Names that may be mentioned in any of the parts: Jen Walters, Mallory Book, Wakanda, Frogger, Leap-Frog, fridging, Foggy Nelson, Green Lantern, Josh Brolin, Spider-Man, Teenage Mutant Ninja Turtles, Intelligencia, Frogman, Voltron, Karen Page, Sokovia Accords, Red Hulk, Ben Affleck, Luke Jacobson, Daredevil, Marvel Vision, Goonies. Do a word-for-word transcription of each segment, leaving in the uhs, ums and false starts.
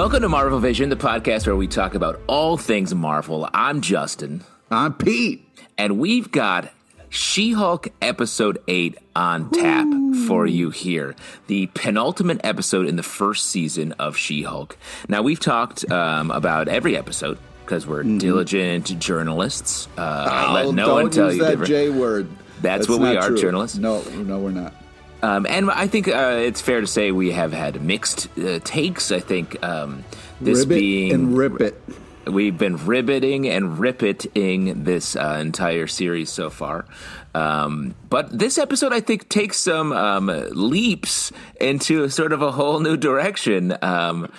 Welcome to Marvel Vision, the podcast where we talk about all things Marvel. I'm Justin. I'm Pete. And we've got She-Hulk Episode eight on tap Ooh. for you here. The penultimate episode in the first season of She-Hulk. Now, we've talked um, about every episode because we're mm-hmm. diligent journalists. Uh, oh, let no don't one tell use you that different. J word. That's, That's what we are, true. journalists. No, no, we're not. Um, and I think uh, it's fair to say we have had mixed uh, takes. I think um, this Ribbit being and rip it. We've been ribbiting and rip-it-ing this uh, entire series so far. Um, but this episode, I think, takes some um, leaps into sort of a whole new direction. Um,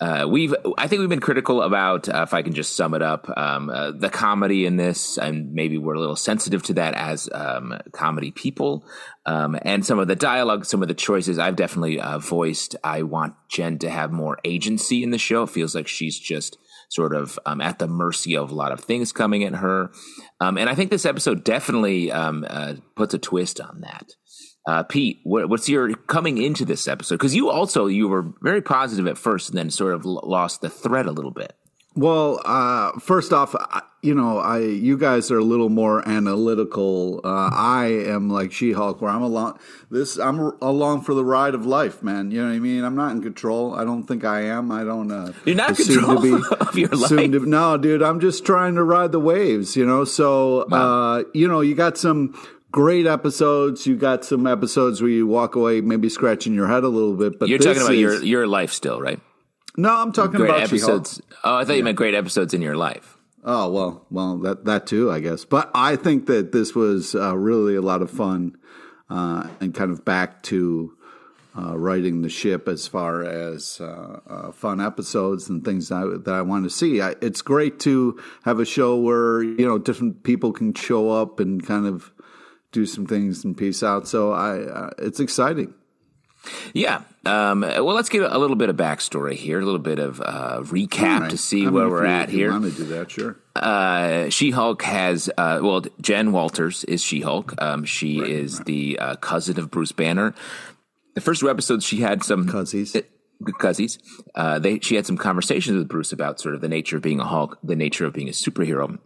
uh, we've, I think we've been critical about, uh, if I can just sum it up, um, uh, the comedy in this, and maybe we're a little sensitive to that as um, comedy people. Um, and some of the dialogue, some of the choices I've definitely uh, voiced. I want Jen to have more agency in the show. It feels like she's just sort of um, at the mercy of a lot of things coming at her. Um, and I think this episode definitely um, uh, puts a twist on that. Uh, Pete, what, what's your coming into this episode? Because you also, you were very positive at first and then sort of lost the thread a little bit. Well, uh, first off, you know, I you guys are a little more analytical. Uh, I am like She-Hulk, where I'm along. This I'm along for the ride of life, man. You know what I mean? I'm not in control. I don't think I am. I don't. Uh, You're not in control to be, of your life. To, no, dude. I'm just trying to ride the waves. You know. So wow. uh, you know, you got some great episodes. You got some episodes where you walk away maybe scratching your head a little bit. But you're talking about is, your your life still, right? No, I'm talking great about episodes. She-Hulk. Oh, I thought yeah. you meant great episodes in your life. Oh, well, well, that that too, I guess. But I think that this was uh, really a lot of fun uh, and kind of back to uh, riding the ship as far as uh, uh, fun episodes and things that I, that I want to see. I, it's great to have a show where, you know, different people can show up and kind of do some things and peace out. So I, uh, it's exciting. Yeah. Um, well, let's give a little bit of backstory here, a little bit of uh, recap right. to see I where mean, we're you, at here. I want to do that, sure. Uh, She-Hulk has, uh, well, Jen Walters is She-Hulk. Um, she right, is right. the uh, cousin of Bruce Banner. The first two episodes, she had some cousins. Uh, cousins. Uh, they she had some conversations with Bruce about sort of the nature of being a Hulk, the nature of being a superhero,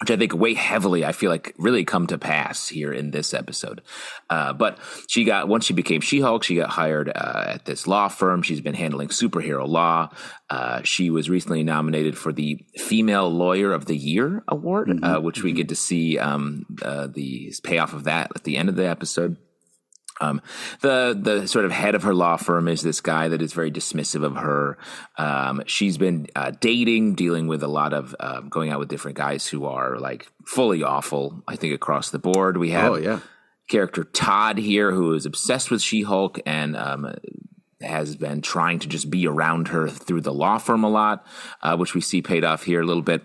which I think weigh heavily, I feel like, really come to pass here in this episode. Uh, but she got, once she became She-Hulk, she got hired uh, at this law firm. She's been handling superhero law. Uh, she was recently nominated for the Female Lawyer of the Year Award, mm-hmm. uh, which we get to see um, uh, the payoff of that at the end of the episode. Um, the the sort of head of her law firm is this guy that is very dismissive of her. Um, she's been uh, dating, dealing with a lot of uh, going out with different guys who are like fully awful, I think, across the board. We have oh, yeah. character Todd here who is obsessed with She-Hulk and um, has been trying to just be around her through the law firm a lot, uh, which we see paid off here a little bit.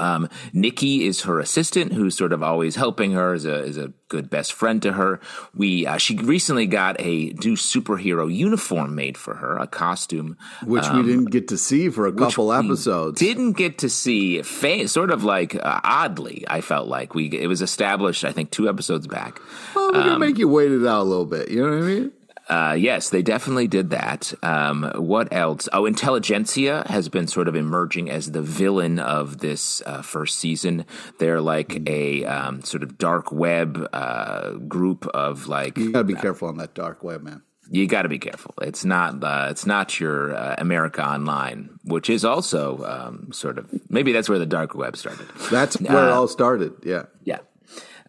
Um, Nikki is her assistant, who's sort of always helping her, is a is a good best friend to her. We uh, she recently got a new superhero uniform made for her, a costume, which um, we didn't get to see for a couple episodes. Didn't get to see, fa- sort of like uh, oddly, I felt like we it was established, I think, two episodes back. Well, we're um, gonna make you wait it out a little bit. You know what I mean? Uh, yes, they definitely did that. Um, what else? Oh, Intelligencia has been sort of emerging as the villain of this uh, first season. They're like a um, sort of dark web uh, group of like. You gotta be uh, careful on that dark web, man. You gotta be careful. It's not. Uh, it's not your uh, America Online, which is also um, sort of maybe that's where the dark web started. That's where uh, it all started. Yeah. Yeah.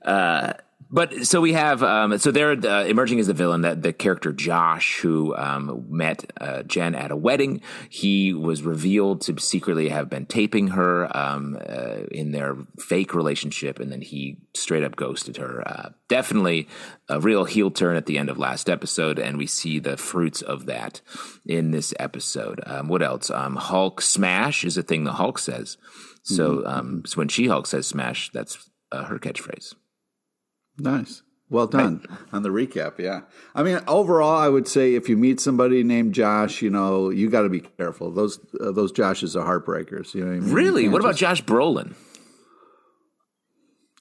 Uh, But so we have, um, so they're uh, emerging as the villain, that the character Josh, who um, met uh, Jen at a wedding. He was revealed to secretly have been taping her um, uh, in their fake relationship, and then he straight up ghosted her. Uh, definitely a real heel turn at the end of last episode, and we see the fruits of that in this episode. Um, what else? Um, Hulk smash is a thing the Hulk says. So, um, so when She-Hulk says smash, that's uh, her catchphrase. Nice. Well done right. on the recap, yeah. I mean, overall, I would say if you meet somebody named Josh, you know, you got to be careful. Those uh, those Joshes are heartbreakers. You know what I mean? Really? What about just... Josh Brolin?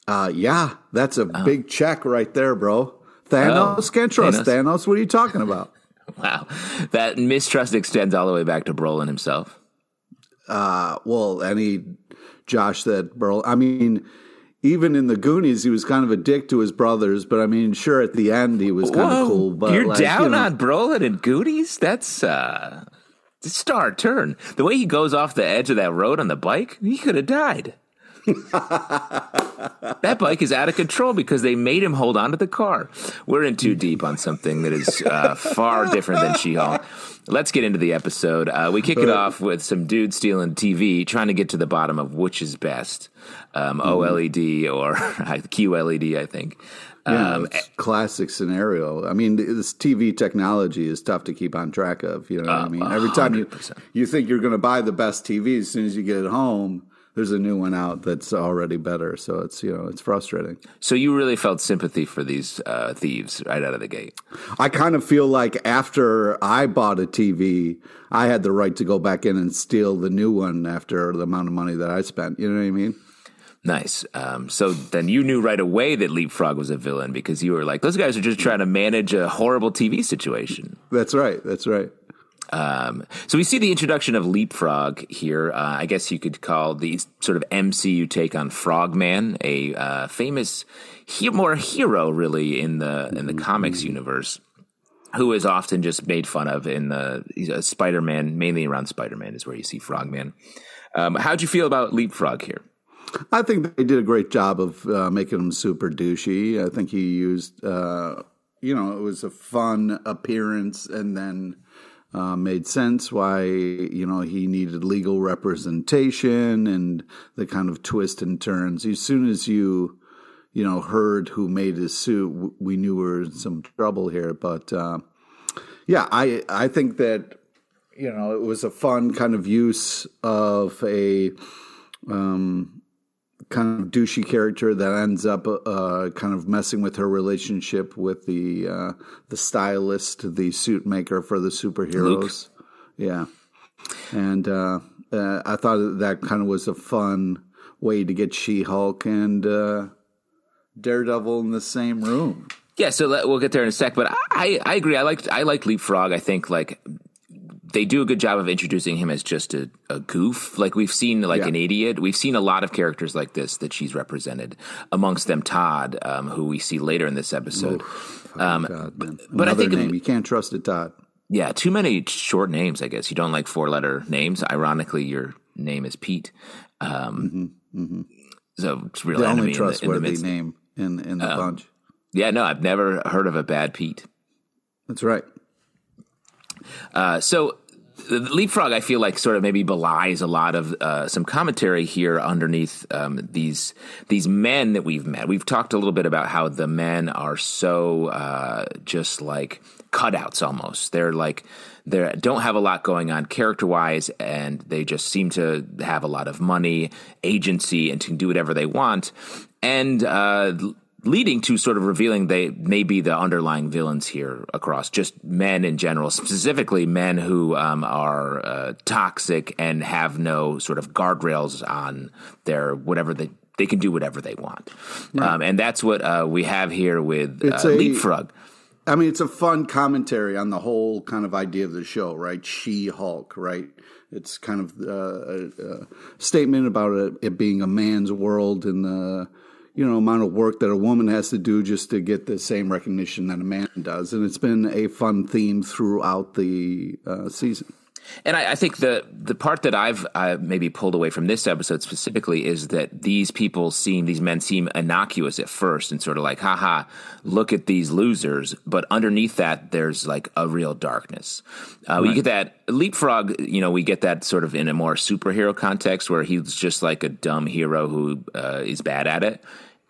Uh, yeah, that's a oh. big check right there, bro. Thanos, oh, can't trust Thanos. Thanos. What are you talking about? Wow. That mistrust extends all the way back to Brolin himself. Uh, well, any Josh that Brolin, I mean, even in the Goonies, he was kind of a dick to his brothers, but I mean, sure, at the end, he was kind Whoa, of cool. But you're like, down you know, on Brolin and Goonies? That's uh, a star turn. The way he goes off the edge of that road on the bike, he could have died. That bike is out of control because they made him hold on to the car. We're in too deep on something that is uh, far different than She-Hulk. Let's get into the episode. Uh, we kick it off with some dude stealing T V, trying to get to the bottom of which is best, um, O L E D or Q L E D, I think. Um, yeah, it's classic scenario. I mean, this T V technology is tough to keep on track of. You know what uh, I mean? Every time you, you think you're going to buy the best T V, as soon as you get it home, there's a new one out that's already better, so it's you know it's frustrating. So you really felt sympathy for these uh, thieves right out of the gate. I kind of feel like after I bought a T V, I had the right to go back in and steal the new one after the amount of money that I spent. You know what I mean? Nice. Um, so then you knew right away that Leap-Frog was a villain because you were like, those guys are just trying to manage a horrible T V situation. That's right. That's right. Um, so we see the introduction of Leap-Frog here. Uh, I guess you could call the sort of M C U take on Frogman, a uh, famous, he- more hero really in the in the mm-hmm. comics universe, who is often just made fun of in the he's a Spider-Man, mainly around Spider-Man is where you see Frogman. Um, how'd you feel about Leap-Frog here? I think they did a great job of uh, making him super douchey. I think he used, uh, you know, it was a fun appearance and then. Uh, made sense why, you know, he needed legal representation and the kind of twist and turns. As soon as you, you know, heard who made his suit, we knew we were in some trouble here. But, uh, yeah, I I think that, you know, it was a fun kind of use of a um, kind of douchey character that ends up uh, kind of messing with her relationship with the uh, the stylist, the suit maker for the superheroes. Luke. Yeah. And uh, uh, I thought that kind of was a fun way to get She-Hulk and uh, Daredevil in the same room. Yeah, so let, we'll get there in a sec. But I, I agree. I liked, I liked Leap-Frog. I think, like... they do a good job of introducing him as just a, a goof. Like we've seen like yeah. an idiot. We've seen a lot of characters like this that she's represented, amongst them Todd, um, who we see later in this episode. Oof, oh um, God, man. But I think name. You can't trust it, Todd. Yeah. Too many short names, I guess. You don't like four letter names. Ironically, your name is Pete. Um, mm-hmm, mm-hmm. So it's really the only trustworthy in the, in the name in, in the um, bunch. Yeah, no, I've never heard of a bad Pete. That's right. Uh, so Leap-Frog, I feel like, sort of maybe belies a lot of uh, some commentary here underneath um, these these men that we've met. We've talked a little bit about how the men are so uh, just like cutouts almost. They're like they don't have a lot going on character-wise, and they just seem to have a lot of money, agency, and can do whatever they want. And uh, leading to sort of revealing they may be the underlying villains here across just men in general, specifically men who um, are uh, toxic and have no sort of guardrails on their whatever they they can do whatever they want. Right. Um, and that's what uh, we have here with uh, a, Leap-Frog. I mean, it's a fun commentary on the whole kind of idea of the show, right? She-Hulk, right? It's kind of uh, a, a statement about it, it being a man's world and the you know, amount of work that a woman has to do just to get the same recognition that a man does. And it's been a fun theme throughout the uh, season. And I, I think the the part that I've I maybe pulled away from this episode specifically is that these people seem, these men seem innocuous at first and sort of like, haha, look at these losers. But underneath that, there's like a real darkness. Uh, right. We get that Leap-Frog, you know, we get that sort of in a more superhero context where he's just like a dumb hero who uh, is bad at it.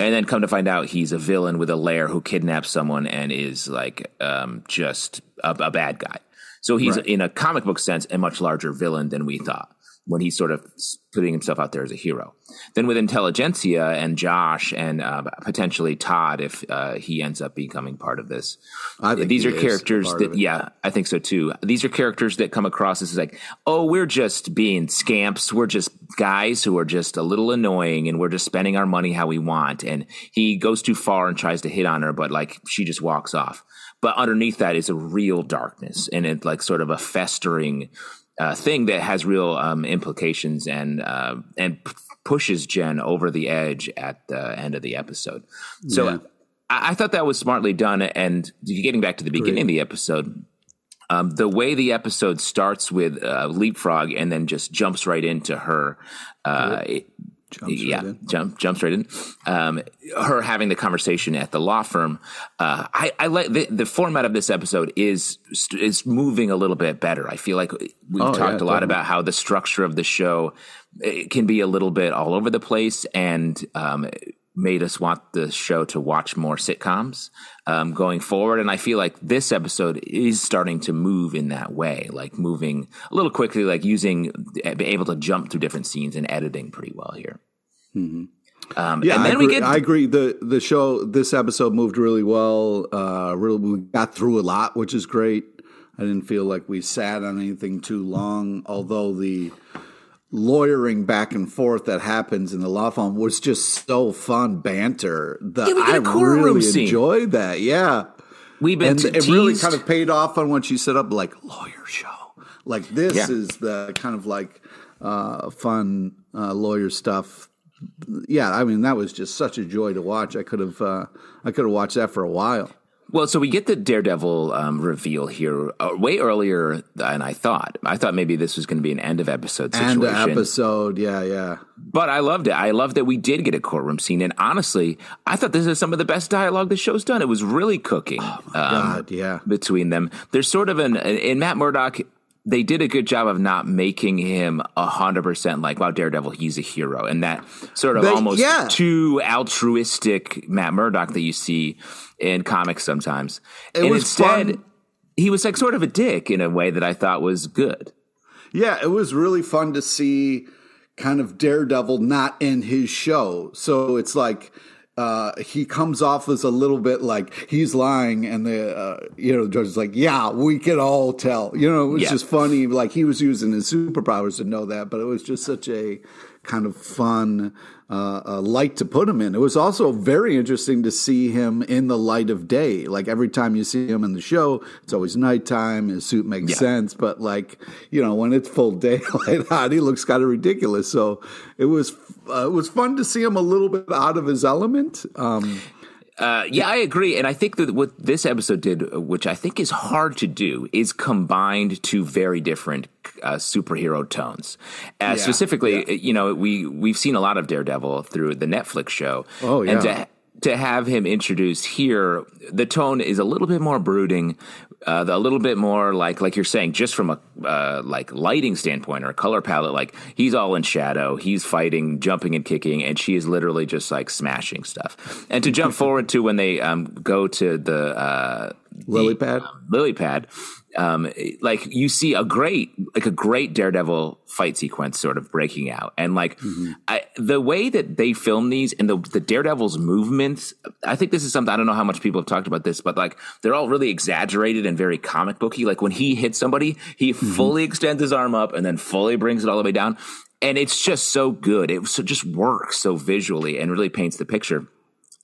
And then come to find out he's a villain with a lair who kidnaps someone and is like um, just a, a bad guy. So he's, right. in a comic book sense, a much larger villain than we thought when he's sort of putting himself out there as a hero. Then with Intelligencia and Josh and uh, potentially Todd, if uh, he ends up becoming part of this. I think These are characters that, yeah, I think so too. These are characters that come across as like, oh, we're just being scamps. We're just guys who are just a little annoying and we're just spending our money how we want. And he goes too far and tries to hit on her, but like she just walks off. But underneath that is a real darkness, and it's like sort of a festering uh, thing that has real um, implications and uh, and p- pushes Jen over the edge at the end of the episode. So yeah. I-, I thought that was smartly done. And getting back to the beginning Great. of the episode, um, the way the episode starts with uh, Leap-Frog and then just jumps right into her. Uh, it- Jumps yeah, right jump, jumps right in. Um, her having the conversation at the law firm. Uh, I, I like the, the format of this episode is is moving a little bit better. I feel like we've oh, talked yeah, a lot definitely. about how the structure of the show it can be a little bit all over the place, and um, made us want the show to watch more sitcoms um, going forward. And I feel like this episode is starting to move in that way, like moving a little quickly, like using, being able to jump through different scenes and editing pretty well here. Mm-hmm. Um, yeah, and then I agree. We get. I agree. The the show, this episode moved really well. Uh, really, we got through a lot, which is great. I didn't feel like we sat on anything too long, although the lawyering back and forth that happens in the law firm was just so fun banter. The, yeah, we get a courtroom I really scene. enjoyed that. Yeah, we've been and t- it teased. really kind of paid off on when she set up like lawyer show. Like this yeah. is the kind of like uh, fun uh, lawyer stuff. Yeah, I mean that was just such a joy to watch. I could have uh, I could have watched that for a while. Well, so we get the Daredevil um, reveal here uh, way earlier than I thought. I thought maybe this was going to be an end of episode situation. End of episode, yeah, yeah. But I loved it. I loved that we did get a courtroom scene. And honestly, I thought this is some of the best dialogue the show's done. It was really cooking. Oh my um, God, yeah. Between them. There's sort of an, in Matt Murdock, they did a good job of not making him one hundred percent like, wow, Daredevil, he's a hero. And that sort of they, almost yeah. too altruistic Matt Murdock that you see in comics sometimes. It and was instead, fun. He was like sort of a dick in a way that I thought was good. Yeah, it was really fun to see kind of Daredevil not in his show. So it's like uh, he comes off as a little bit like he's lying, and the uh, you know the judge is like, yeah, we can all tell. You know, it was yeah. just funny. Like he was using his superpowers to know that, but it was just such a kind of fun uh, uh, light to put him in. It was also very interesting to see him in the light of day. Like every time you see him in the show, it's always nighttime. His suit makes yeah. sense. But like, you know, when it's full daylight out, he looks kind of ridiculous. So it was uh, it was fun to see him a little bit out of his element. Um Uh, yeah, I agree. And I think that what this episode did, which I think is hard to do, is combined two very different uh, superhero tones. Uh, yeah, specifically, yeah. you know, we, we've seen a lot of Daredevil through the Netflix show. Oh, yeah. And to, to have him introduced here, the tone is a little bit more brooding, uh, a little bit more like, like you're saying, just from a uh, like lighting standpoint or a color palette, like he's all in shadow, he's fighting, jumping and kicking, and she is literally just like smashing stuff. And to jump forward to when they um, go to the uh, lily the, pad, uh, lily pad, um, like you see a great like a great Daredevil fight sequence sort of breaking out, and like mm-hmm. I, the way that they film these and the, the Daredevil's movements, I think this is something I don't know how much people have talked about this, but like they're all really exaggerated and very comic booky. Like when he hits somebody, he mm-hmm. fully extends his arm up and then fully brings it all the way down, and it's just so good. It just works so visually and really paints the picture.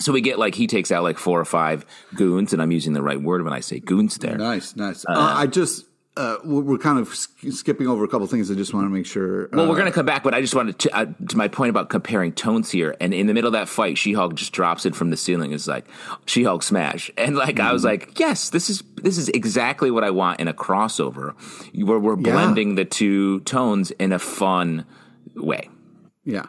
So we get like he takes out like four or five goons, and I'm using the right word when I say goons there. Nice, nice. Uh, uh, I just uh, we're kind of sk- skipping over a couple things. I just want to make sure. Uh, well, we're going to come back, but I just wanted to, uh, to my point about comparing tones here. And in the middle of that fight, She-Hulk just drops it from the ceiling. It's like She-Hulk smash, and like mm-hmm. I was like, yes, this is this is exactly what I want in a crossover where we're blending yeah. the two tones in a fun way. Yeah,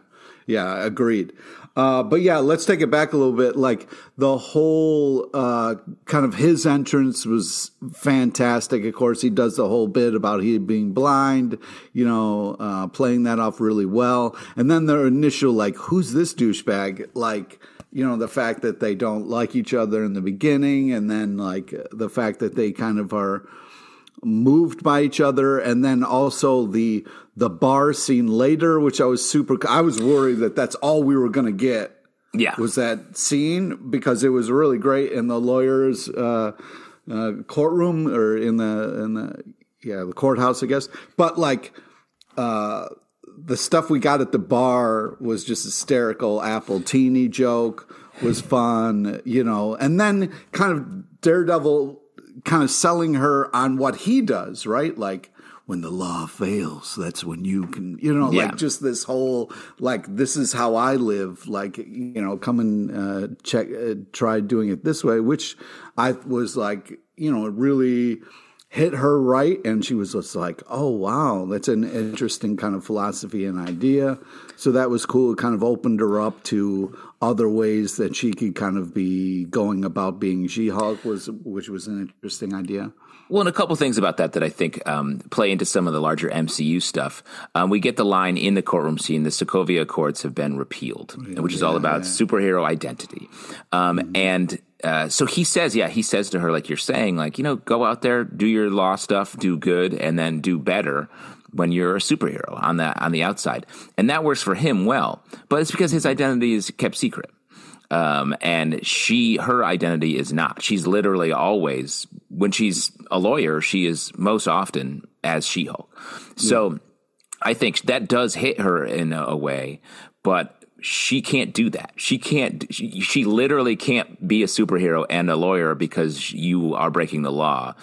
yeah, agreed. Uh, but yeah, let's take it back a little bit. Like the whole uh, kind of his entrance was fantastic. Of course, he does the whole bit about he being blind, you know, uh, playing that off really well. And then their initial like, who's this douchebag? Like, you know, the fact that they don't like each other in the beginning, and then like the fact that they kind of are moved by each other, and then also the the bar scene later, which I was super I was worried that that's all we were going to get. Yeah. Was that scene, because it was really great in the lawyer's uh, uh, courtroom, or in the in the yeah, the courthouse, I guess. But like uh, the stuff we got at the bar was just hysterical. Apple teeny joke was fun, you know. And then kind of Daredevil kind of selling her on what he does, right? Like, when the law fails, that's when you can, you know, yeah. like just this whole, like, this is how I live. Like, you know, come and uh, check, uh, try doing it this way, which I was like, you know, it really hit her right. And she was just like, oh, wow, that's an interesting kind of philosophy and idea. So that was cool. It kind of opened her up to other ways that she could kind of be going about being She-Hulk, was, which was an interesting idea. Well, and a couple things about that that I think um, play into some of the larger M C U stuff. Um, we get the line in the courtroom scene, the Sokovia Accords have been repealed, yeah, which is all about yeah. superhero identity. Um, mm-hmm. And uh, so he says, yeah, he says to her, like you're saying, like, you know, go out there, do your law stuff, do good, and then do better when you're a superhero on the, on the outside. And that works for him well, but it's because his identity is kept secret. Um, and she, her identity is not, she's literally always, when she's a lawyer, she is most often as She-Hulk. So yeah. I think that does hit her in a, a way, but she can't do that. She can't, she, she literally can't be a superhero and a lawyer because you are breaking the law,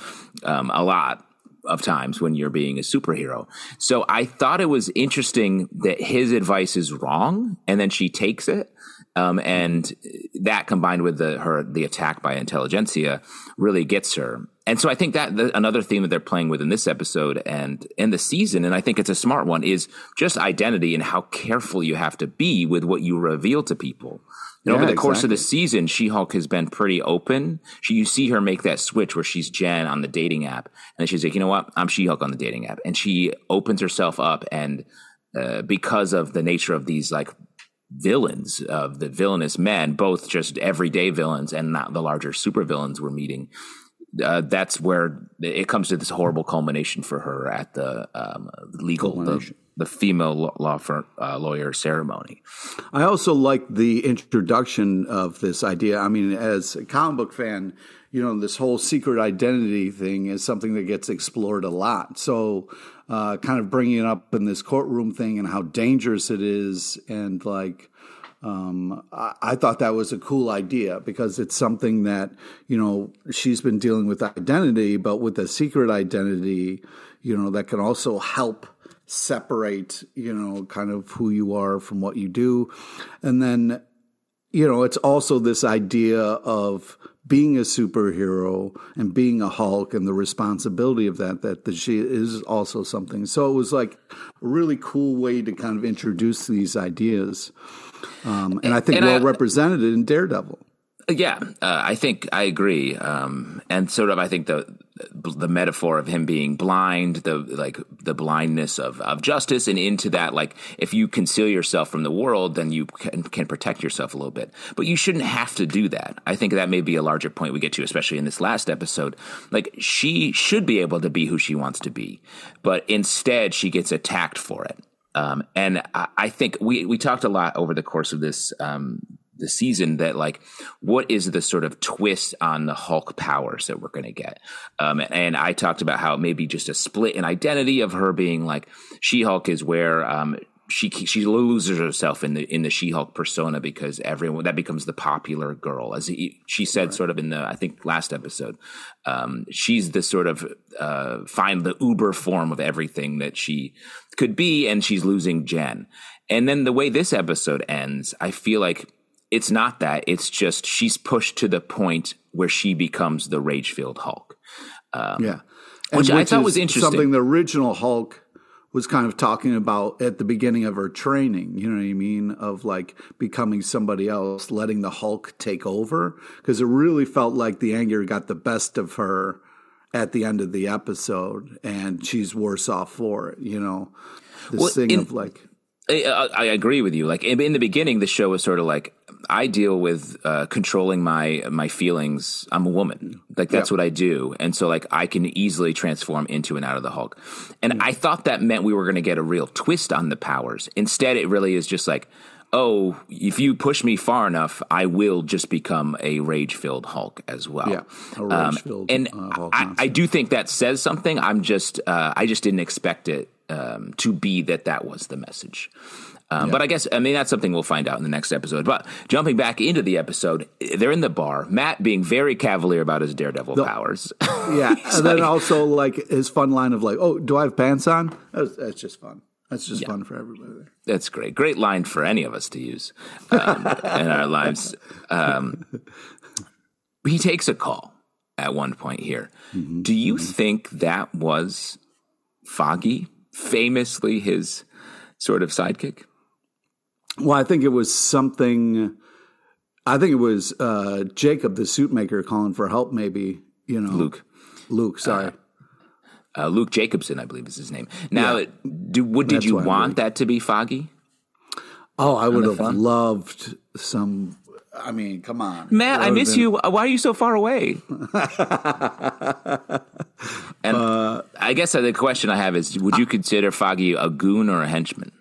um, a lot of times when you're being a superhero. So I thought it was interesting that his advice is wrong and then she takes it. Um, and that combined with the, her, the attack by Intelligencia really gets her. And so I think that the, another theme that they're playing with in this episode and in the season, and I think it's a smart one, is just identity and how careful you have to be with what you reveal to people. And yeah, over the exactly. course of the season, She-Hulk has been pretty open. She, you see her make that switch where she's Jen on the dating app and she's like, you know what? I'm She-Hulk on the dating app. And she opens herself up. And uh, because of the nature of these, like, villains of the villainous men, both just everyday villains and not the larger super villains we're meeting. Uh, that's where it comes to this horrible culmination for her at the um, legal, the, the female law firm, uh, lawyer ceremony. I also like the introduction of this idea. I mean, as a comic book fan, you know, this whole secret identity thing is something that gets explored a lot. So uh, kind of bringing it up in this courtroom thing and how dangerous it is. And like, um, I, I thought that was a cool idea because it's something that, you know, she's been dealing with identity, but with a secret identity, you know, that can also help separate, you know, kind of who you are from what you do. And then, you know, it's also this idea of being a superhero and being a Hulk and the responsibility of that, that, that she is also something. So it was like a really cool way to kind of introduce these ideas. Um, and I think and well I, represented in Daredevil. Yeah, uh, I think I agree. Um, and sort of I think the the metaphor of him being blind, the like the blindness of, of justice, and into that, like, if you conceal yourself from the world, then you can, can protect yourself a little bit. But you shouldn't have to do that. I think that may be a larger point we get to, especially in this last episode. Like, she should be able to be who she wants to be, but instead she gets attacked for it. Um, and I, I think we, we talked a lot over the course of this um the season that, like, what is the sort of twist on the Hulk powers that we're going to get? Um, and I talked about how maybe just a split in identity of her being like She-Hulk is where um, she she loses herself in the in the She-Hulk persona because everyone that becomes the popular girl, as she said, right. sort of in the I think last episode, um, she's the sort of uh, find the uber form of everything that she could be, and she's losing Jen. And then the way this episode ends, I feel like it's not that. It's just she's pushed to the point where she becomes the rage-filled Hulk. Um, yeah. And which, which I thought was interesting. Something the original Hulk was kind of talking about at the beginning of her training. You know what I mean? Of like becoming somebody else, letting the Hulk take over. Because it really felt like the anger got the best of her at the end of the episode. And she's worse off for it, you know? This well, thing in- of like... I, I agree with you. Like, in the beginning, the show was sort of like, I deal with uh, controlling my my feelings. I'm a woman. Like, that's yeah. what I do. And so, like, I can easily transform into and out of the Hulk. And mm-hmm. I thought that meant we were going to get a real twist on the powers. Instead, it really is just like, oh, if you push me far enough, I will just become a rage-filled Hulk as well. Yeah, a rage-filled um, And uh, Hulk I, I do think that says something. I'm just uh, – I just didn't expect it. um, to be that that was the message. Um, yeah. But I guess, I mean, that's something we'll find out in the next episode. But jumping back into the episode, they're in the bar. Matt being very cavalier about his Daredevil the, powers. Yeah. And then like, also, like, his fun line of like, oh, do I have pants on? That's, that's just fun. That's just yeah. fun for everybody. That's great. Great line for any of us to use um, in our lives. Um, he takes a call at one point here. Mm-hmm. Do you mm-hmm. think that was Foggy, famously his sort of sidekick? Well, I think it was something – I think it was uh, Jacob, the suit maker, calling for help maybe. You know, Luke. Luke, sorry. Uh, uh, Luke Jacobson, I believe is his name. Now, yeah. do, what, did That's you want that to be Foggy? Oh, I would have loved some – I mean, come on. Matt, I miss been... you. Why are you so far away? And uh, I guess the question I have is, would you consider Foggy a goon or a henchman?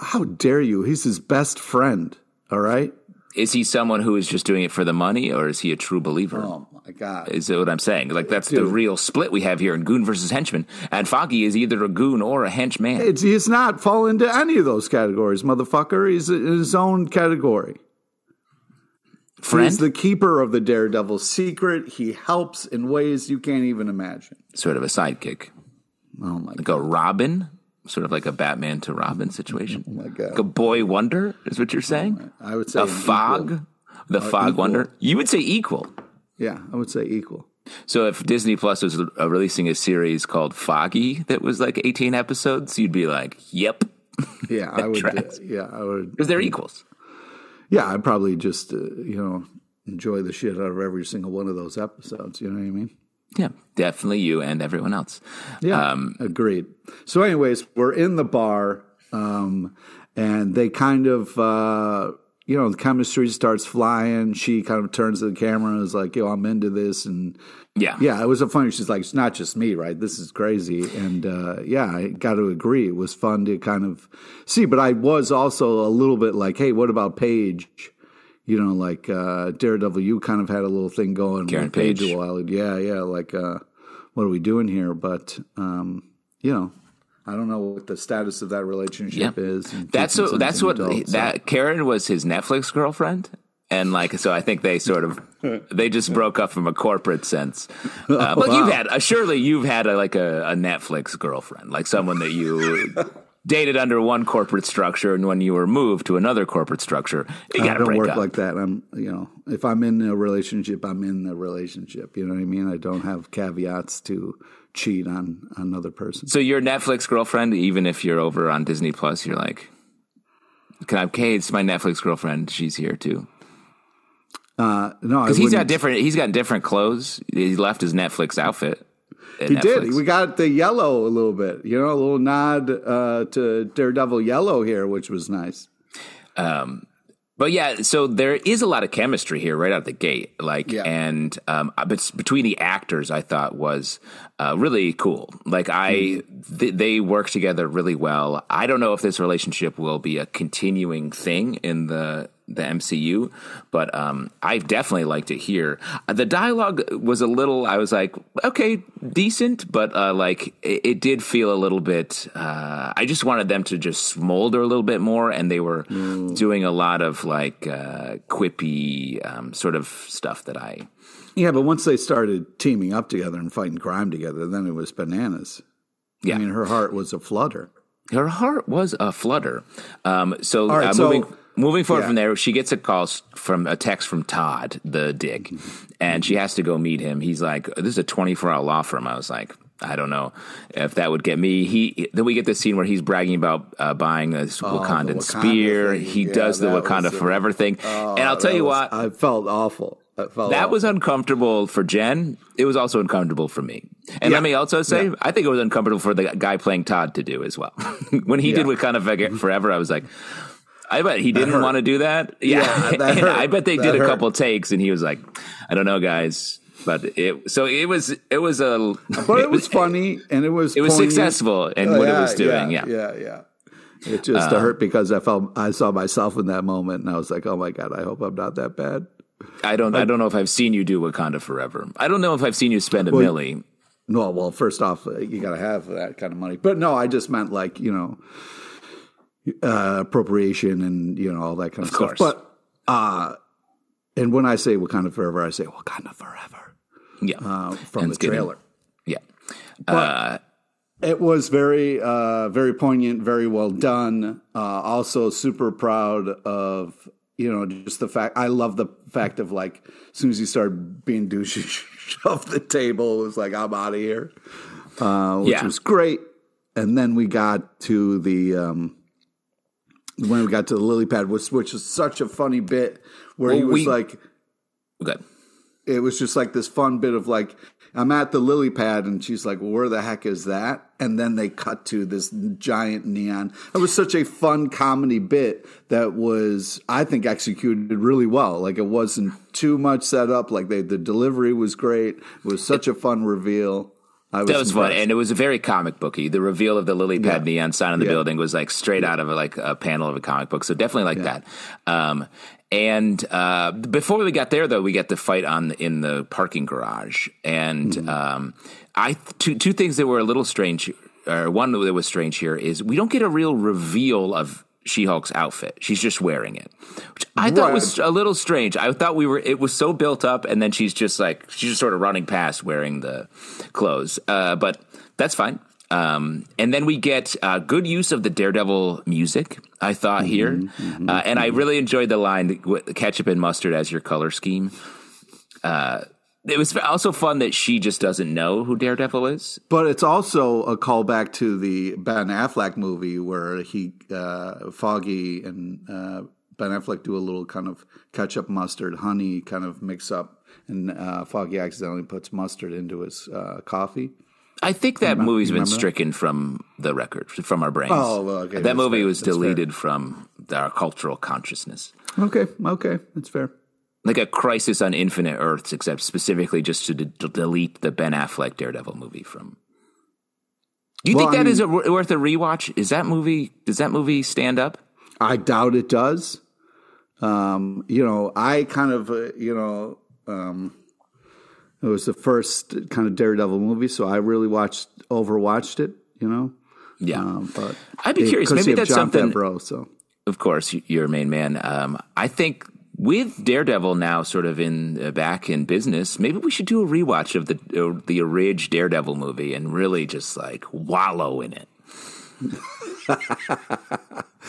How dare you? He's his best friend, all right? Is he someone who is just doing it for the money, or is he a true believer? Oh, my God. Is that what I'm saying? Like, that's Dude. the real split we have here in goon versus henchman. And Foggy is either a goon or a henchman. It's, he's not falling into any of those categories, motherfucker. He's in his own category. Friend? He's the keeper of the Daredevil's secret. He helps in ways you can't even imagine. Sort of a sidekick. Oh, my like God. Like a Robin? Sort of like a Batman to Robin situation. Oh my God. Like a boy wonder is what you're saying? Oh, I would say a fog. Equal. The uh, fog equal. Wonder. You would say equal. Yeah, I would say equal. So if Disney Plus was uh, releasing a series called Foggy that was like eighteen episodes, you'd be like, yep. Yeah, I would. Uh, yeah, I would. Because they're equals. Yeah, I'd probably just, uh, you know, enjoy the shit out of every single one of those episodes. You know what I mean? Yeah, definitely you and everyone else. Yeah, um, agreed. So anyways, we're in the bar um, and they kind of, uh, you know, the chemistry starts flying. She kind of turns to the camera and is like, yo, I'm into this. And yeah, yeah, it was a funny, she's like, it's not just me, right? This is crazy. And uh, yeah, I got to agree. It was fun to kind of see. But I was also a little bit like, hey, what about Paige? You know, like uh, Daredevil, you kind of had a little thing going. Karen Page. Page a while. Yeah, yeah, like uh, what are we doing here? But, um, you know, I don't know what the status of that relationship yeah. is. That's what, that's what adults, that so. Karen was his Netflix girlfriend. And like, so I think they sort of, they just broke up from a corporate sense. Uh, but oh, wow. you've had, uh, surely you've had a, like a, a Netflix girlfriend, like someone that you... dated under one corporate structure, and when you were moved to another corporate structure, you got to break up. I don't work like that. I'm, you know, if I'm in a relationship, I'm in a relationship. You know what I mean? I don't have caveats to cheat on another person. So your Netflix girlfriend, even if you're over on Disney Plus, you're like, "Can I? Hey, it's my Netflix girlfriend. She's here too." Uh, no, because he's got different. He's got different clothes. He left his Netflix outfit. He Netflix. did. We got the yellow a little bit, you know, a little nod uh, to Daredevil yellow here, which was nice. Um, but yeah, so there is a lot of chemistry here right out the gate, like, yeah. and um, but between the actors, I thought was uh, really cool. Like, I, mm. th- they work together really well. I don't know if this relationship will be a continuing thing in the. the M C U, but um, I've definitely liked it here. The dialogue was a little, I was like, okay, decent, but uh, like it, it did feel a little bit, uh, I just wanted them to just smolder a little bit more, and they were mm. doing a lot of like uh, quippy um, sort of stuff that I... Yeah, but once they started teaming up together and fighting crime together, then it was bananas. Yeah. I mean, her heart was a flutter. Her heart was a flutter. Um, so All right, uh, moving... So- Moving forward yeah. from there, she gets a call from a text from Todd, the dick, and she has to go meet him. He's like, this is a twenty-four hour law firm. I was like, I don't know if that would get me. He Then we get this scene where he's bragging about uh, buying a oh, Wakandan Wakanda spear. Thing. He yeah, does the Wakanda Forever thing. Oh, and I'll tell you was, what. I felt awful. I felt that awful. was uncomfortable for Jen. It was also uncomfortable for me. And yeah. let me also say, yeah. I think it was uncomfortable for the guy playing Todd to do as well. When he yeah. did Wakanda Forever, I was like... I bet he didn't want to do that. Yeah, yeah that I bet they that did a hurt. couple takes, and he was like, "I don't know, guys." But it so it was it was a but it was funny and it was it was poignant. successful and oh, what yeah, it was doing. Yeah, yeah, yeah. yeah. It just um, hurt because I felt I saw myself in that moment, and I was like, "Oh my God, I hope I'm not that bad." I don't. But, I don't know if I've seen you do Wakanda Forever. I don't know if I've seen you spend a well, milli. No, well, first off, you got to have that kind of money. But no, I just meant like, you know, uh, appropriation and, you know, all that kind of, of stuff. Course. But, uh, and when I say Wakanda Forever, I say Wakanda Forever. Yeah. Uh, from and the trailer. Getting, yeah. But uh, it was very, uh, very poignant, very well done. Uh, also super proud of, you know, just the fact, I love the fact of like, as soon as you start being douchey, shoved the table, it was like, I'm out of here, uh, which yeah. was great. And then we got to the, um, when we got to the lily pad, which, which was such a funny bit where well, he was we, like, okay. It was just like this fun bit of like, I'm at the lily pad, and she's like, well, where the heck is that? And then they cut to this giant neon. It was such a fun comedy bit that was, I think, executed really well. Like, it wasn't too much set up. Like, they, the delivery was great. It was such a fun reveal. I was that was impressed. Fun, and it was very comic booky. The reveal of the lily pad yeah. neon sign on the yeah. building was, like, straight yeah. out of, like, a panel of a comic book. So definitely like yeah. that. Um And uh, before we got there, though, we got the fight on the, in the parking garage, and mm-hmm. um, I two two things that were a little strange, or one that was strange here is we don't get a real reveal of She-Hulk's outfit; she's just wearing it, which I right. thought was a little strange. I thought we were it was so built up, and then she's just like she's just sort of running past wearing the clothes, uh, but that's fine. Um, and then we get uh, good use of the Daredevil music, I thought, mm-hmm, here. Mm-hmm, uh, and mm-hmm. I really enjoyed the line, ketchup and mustard as your color scheme. Uh, it was also fun that she just doesn't know who Daredevil is. But it's also a callback to the Ben Affleck movie where he, uh, Foggy and uh, Ben Affleck do a little kind of ketchup, mustard, honey kind of mix up. And uh, Foggy accidentally puts mustard into his uh, coffee. I think that remember, movie's been stricken that? from the record, from our brains. Oh, well, okay. That movie fair. was that's deleted fair. from our cultural consciousness. Okay, okay, that's fair. Like a Crisis on Infinite Earths, except specifically just to d- delete the Ben Affleck Daredevil movie from. Do you well, think that I mean, is a, worth a rewatch? Is that movie? Does that movie stand up? I doubt it does. Um, you know, I kind of, uh, you know. Um, It was the first kind of Daredevil movie, so I really watched, overwatched it, you know? Yeah. Um, but I'd be it, curious. Maybe that's John something. Favreau, so. Of course, you're a main man. Um, I think with Daredevil now sort of in uh, back in business, maybe we should do a rewatch of the uh, the original Daredevil movie and really just like wallow in it.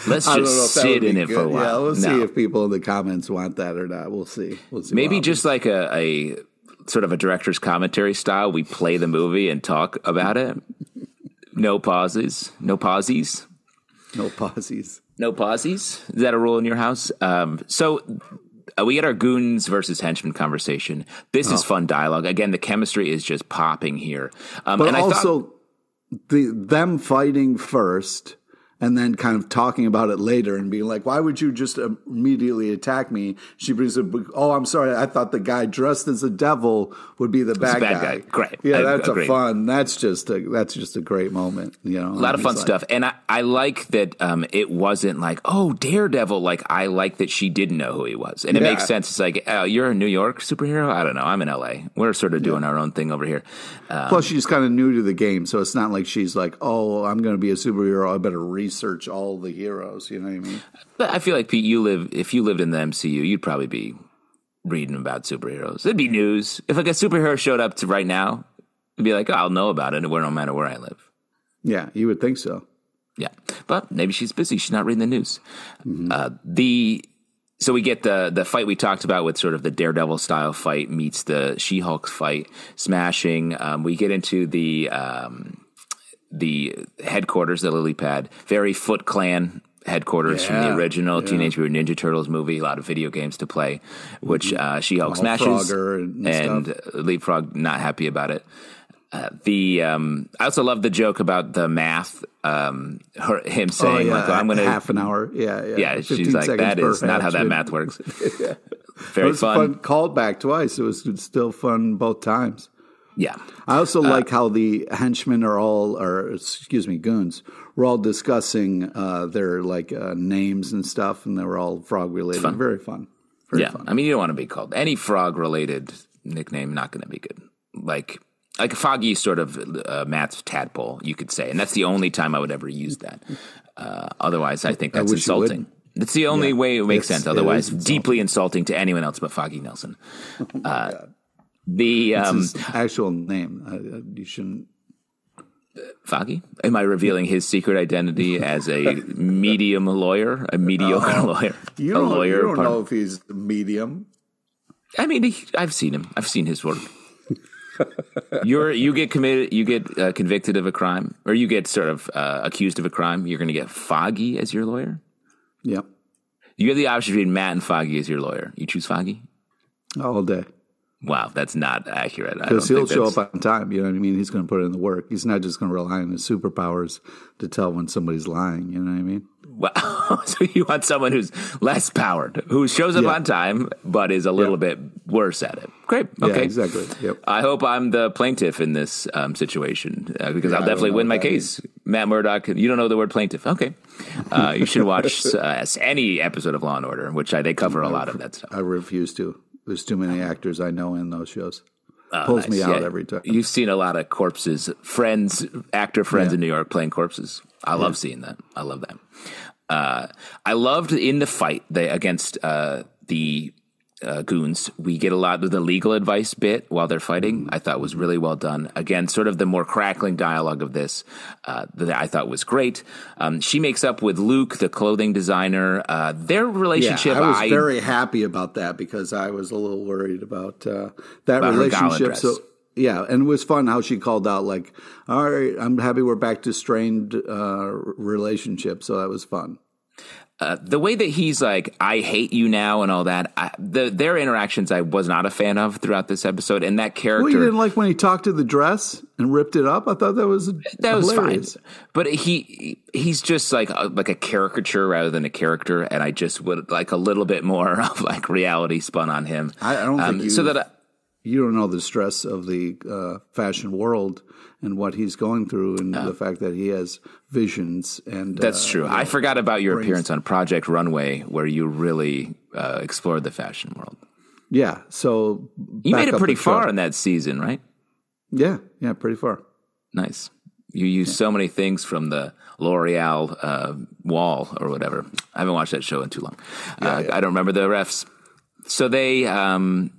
Let's just sit in it good. for a while. Yeah, we'll no. see if people in the comments want that or not. We'll see. We'll see. Maybe just like a. a sort of a director's commentary style. We play the movie and talk about it. No pauses. No pauses. No pauses. No pauses. Is that a rule in your house? Um, so uh, we get our goons versus henchmen conversation. This oh. is fun dialogue. Again, the chemistry is just popping here. Um, but and also I thought, the them fighting first and then kind of talking about it later and being like, why would you just immediately attack me? She brings up, oh, I'm sorry. I thought the guy dressed as a devil would be the bad, bad guy. guy. Great. Yeah, I, that's agreed. a fun. That's just a, that's just a great moment. You know, a lot of fun like, stuff. And I, I like that um, it wasn't like, oh, Daredevil. Like, I like that she didn't know who he was. And it yeah. makes sense. It's like, oh, you're a New York superhero? I don't know. I'm in L A. We're sort of doing yeah. our own thing over here. Um, Plus, she's kind of new to the game. So it's not like she's like, oh, I'm going to be a superhero. I better read. Research all the heroes, you know what I mean? But I feel like, Pete, you live, if you lived in the M C U, you'd probably be reading about superheroes. It'd be news. If like a superhero showed up to right now, it'd be like, oh, I'll know about it no matter where I live. Yeah, you would think so. Yeah, but maybe she's busy. She's not reading the news. Mm-hmm. Uh, the So we get the the fight we talked about with sort of the Daredevil style fight meets the She-Hulk fight, smashing. Um, we get into the... Um, the headquarters, the lily pad, very Foot Clan headquarters yeah, from the original yeah. Teenage Mutant Ninja Turtles movie, a lot of video games to play, which uh, She-Hulk smashes. Frogger and, and Leap-Frog not happy about it. Uh, the um, I also love the joke about the math, um, her, him saying, oh, yeah, like, oh, I'm going to... Half an hour, yeah, yeah. Yeah, she's like, that is not how that math works. yeah. Very it was fun. fun. Called back twice. It was still fun both times. Yeah, I also like uh, how the henchmen are all, or excuse me, goons, were all discussing uh, their like uh, names and stuff, and they were all frog related. Fun. Very fun. Very yeah, fun. I mean, you don't want to be called any frog related nickname. Not going to be good. Like like Foggy's sort of uh, Matt's tadpole, you could say, and that's the only time I would ever use that. Uh, otherwise, I think that's I insulting. It's the only yeah, way it makes sense. Otherwise, insulting. deeply insulting to anyone else but Foggy Nelson. Uh, oh my God. The um, it's his actual name. Uh, you shouldn't. Foggy? Am I revealing his secret identity as a medium lawyer, a mediocre uh, lawyer? You don't, a lawyer, you don't know if he's medium. I mean, he, I've seen him. I've seen his work. You're you get committed, you get uh, convicted of a crime, or you get sort of uh, accused of a crime. You're going to get Foggy as your lawyer. Yep. You have the option between Matt and Foggy as your lawyer. You choose Foggy all day. Wow, that's not accurate. Because he'll show up on time. You know what I mean? He's going to put in the work. He's not just going to rely on his superpowers to tell when somebody's lying. You know what I mean? Wow. So you want someone who's less powered, who shows up yeah. on time, but is a little yeah. bit worse at it. Great. Okay. Yeah, exactly. Yep. I hope I'm the plaintiff in this um, situation uh, because yeah, I'll definitely win my case. Means. Matt Murdock, you don't know the word plaintiff. Okay. Uh, you should watch uh, any episode of Law and Order, which I, they cover I a lot ref- of that stuff. I refuse to. There's too many actors I know in those shows. Oh, Pulls nice. me out yeah. every time. You've seen a lot of corpses, friends, actor friends yeah. in New York playing corpses. I yeah. love seeing that. I love that. Uh, I loved in the fight they, against uh, the uh, goons, we get a lot of the legal advice bit while they're fighting. Mm-hmm. I thought was really well done. Again, sort of the more crackling dialogue of this uh, that I thought was great. Um, she makes up with Luke, the clothing designer. Uh, their relationship. Yeah, I was I, very happy about that because I was a little worried about uh, that about relationship. So yeah, and it was fun how she called out like, all right, I'm happy we're back to strained uh, relationship. So that was fun. Uh, the way that he's like, I hate you now and all that, I, the, their interactions I was not a fan of throughout this episode. And that character... Well, you didn't like when he talked to the dress and ripped it up? I thought that was That was hilarious. fine. But he he's just like a, like a caricature rather than a character. And I just would like a little bit more of like reality spun on him. I, I don't um, think you... So that I, you don't know the stress of the uh, fashion world and what he's going through and uh, the fact that he has visions. And that's uh, true. You know, I forgot about your brains. appearance on Project Runway where you really uh, explored the fashion world. Yeah. So you made it pretty far show. in that season, right? Yeah. Yeah. Pretty far. Nice. You used yeah. so many things from the L'Oreal uh, wall or whatever. I haven't watched that show in too long. Yeah, uh, yeah. I don't remember the refs. So they... Um,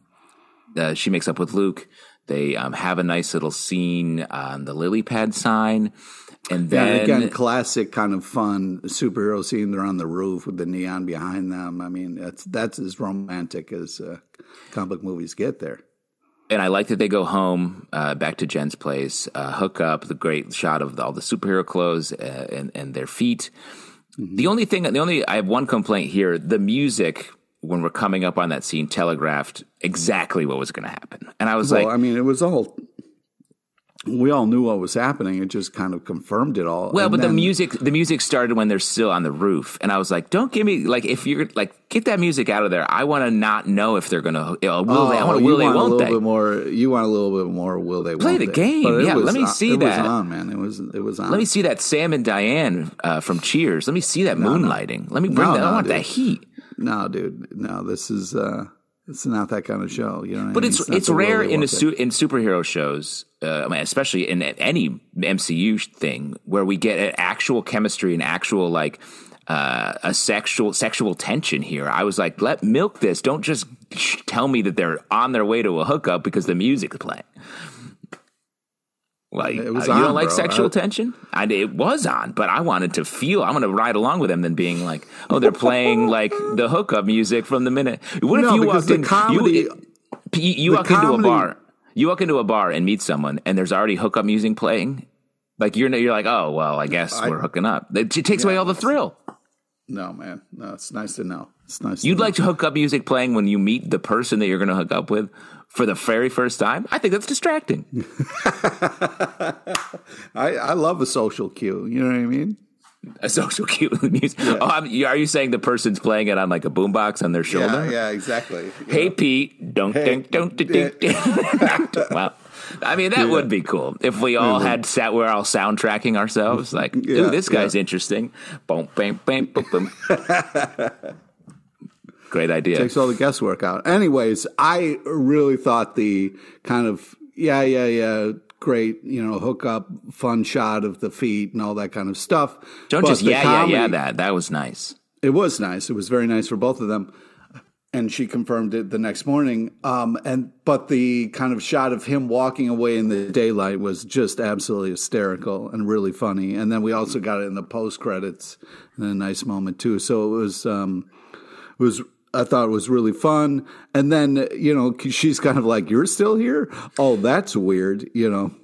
Uh, she makes up with Luke. They um, have a nice little scene on the lily pad sign. And then yeah, again, classic kind of fun superhero scene. They're on the roof with the neon behind them. I mean, that's that's as romantic as uh, comic movies get there. And I like that they go home, uh, back to Jen's place, uh, hook up, the great shot of the, all the superhero clothes uh, and, and their feet. Mm-hmm. The only thing, the only, I have one complaint here, the music. When we're coming up on that scene, telegraphed exactly what was going to happen. And I was well, like... I mean, it was all... We all knew what was happening. It just kind of confirmed it all. Well, and but then, the music the music started when they're still on the roof. And I was like, don't give me... Like, if you're... Like, get that music out of there. I want to not know if they're going to... You know, will oh, they? I want to will they, want won't a little they? Bit more, you want a little bit more will they, Play won't the they? Game. But yeah, was, let me see it that. It was on, man. It was, it was on. Let me see that Sam and Diane uh, from Cheers. Let me see that no, moonlighting. No. Let me bring no, that... No, I want dude. that heat. No, dude. No, this is uh, it's not that kind of show. You know, but I mean? it's it's, it's rare in a su- in superhero shows, uh, I mean, especially in any M C U thing, where we get an actual chemistry and actual like uh, a sexual sexual tension here. I was like, let milk this. Don't just tell me that they're on their way to a hookup because the music's playing. Like it was uh, on, you don't like bro. sexual I, tension? I, it was on, but I wanted to feel. I want to ride along with them than being like, oh, they're playing like the hookup music from the minute. What no, if you walked in? Comedy, you you, you walk comedy. into a bar. You walk into a bar and meet someone, and there's already hookup music playing. Like you're you're like, oh well, I guess I, we're hooking up. It, it takes yeah, away all the thrill. No, man. No, it's nice to know. It's nice. You'd to like know. to hook up music playing when you meet the person that you're going to hook up with for the very first time? I think that's distracting. I, I love a social cue. You know what I mean? A social cue with music. Yeah. Oh, I'm, are you saying the person's playing it on like a boombox on their shoulder? Yeah, yeah exactly. You hey, know. Pete. Don't, hey. don't, don't, don't, don't. Wow. I mean, that yeah. would be cool if we all mm-hmm. had sat, we're all soundtracking ourselves. Like, yeah, dude, this guy's yeah. interesting. Boom, bam, bam, boom, boom. Great idea. Takes all the guesswork out. Anyways, I really thought the kind of, yeah, yeah, yeah, great, you know, hookup, fun shot of the feet and all that kind of stuff. Don't but just yeah, comedy, yeah, yeah, that. That was nice. It was nice. It was very nice for both of them. And she confirmed it the next morning. Um, and but the kind of shot of him walking away in the daylight was just absolutely hysterical and really funny. And then we also got it in the post credits in a nice moment too. So it was, um, it was. I thought it was really fun. And then you know she's kind of like, "You're still here? Oh, that's weird." You know.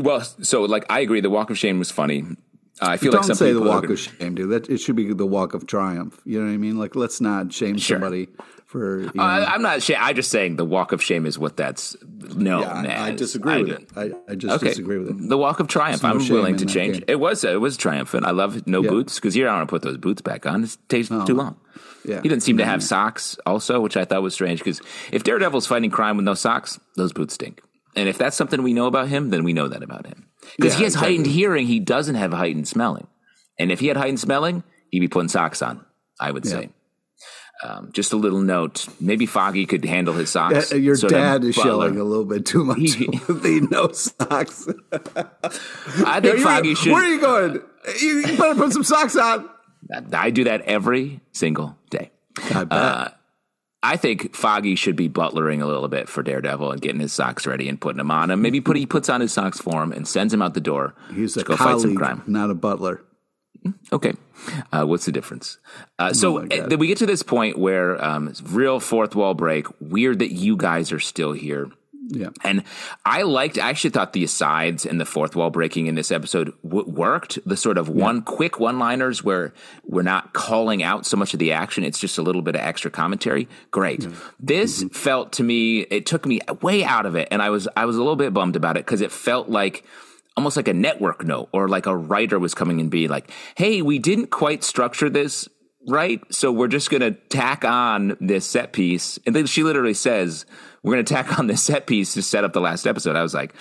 Well, so like I agree, the walk of shame was funny. Uh, I feel don't like some say the walk of shame, dude. That, it should be the walk of triumph. You know what I mean? Like, let's not shame sure. somebody for. You know, uh, I'm not. Sh- I'm just saying the walk of shame is what that's. No, yeah, man, I, I disagree I, with it. I, I just okay. disagree with it. The walk of triumph. No I'm willing to change. Game. It was it was triumphant. I love no yeah. boots because you don't want to put those boots back on. It takes no. too long. Yeah. He didn't seem to have yeah. socks also, which I thought was strange because if Daredevil's fighting crime with no socks, those boots stink. And if that's something we know about him, then we know that about him. Because yeah, he has exactly. heightened hearing, he doesn't have heightened smelling. And if he had heightened smelling, he'd be putting socks on, I would yeah. say. Um, just a little note. Maybe Foggy could handle his socks. Uh, your so dad is Butler. Showing a little bit too much he, with the no socks. I think you, Foggy should. Where are you going? You better put some socks on. I do that every single day. I bet. Uh, I think Foggy should be butlering a little bit for Daredevil and getting his socks ready and putting them on him. Maybe put, he puts on his socks for him and sends him out the door He's to a go colleague, fight some crime. Not a butler. Okay. Uh, what's the difference? Uh, so oh uh, we get to this point where um, it's real fourth wall break. Weird that you guys are still here. Yeah. And I liked, I actually thought the asides and the fourth wall breaking in this episode w- worked. The sort of one yeah. quick one-liners where we're not calling out so much of the action. It's just a little bit of extra commentary. Great. Yeah. This mm-hmm. felt to me, it took me way out of it. And I was, I was a little bit bummed about it because it felt like almost like a network note or like a writer was coming and being like, hey, we didn't quite structure this right. So we're just going to tack on this set piece. And then she literally says, we're going to tack on this set piece to set up the last episode. I was like,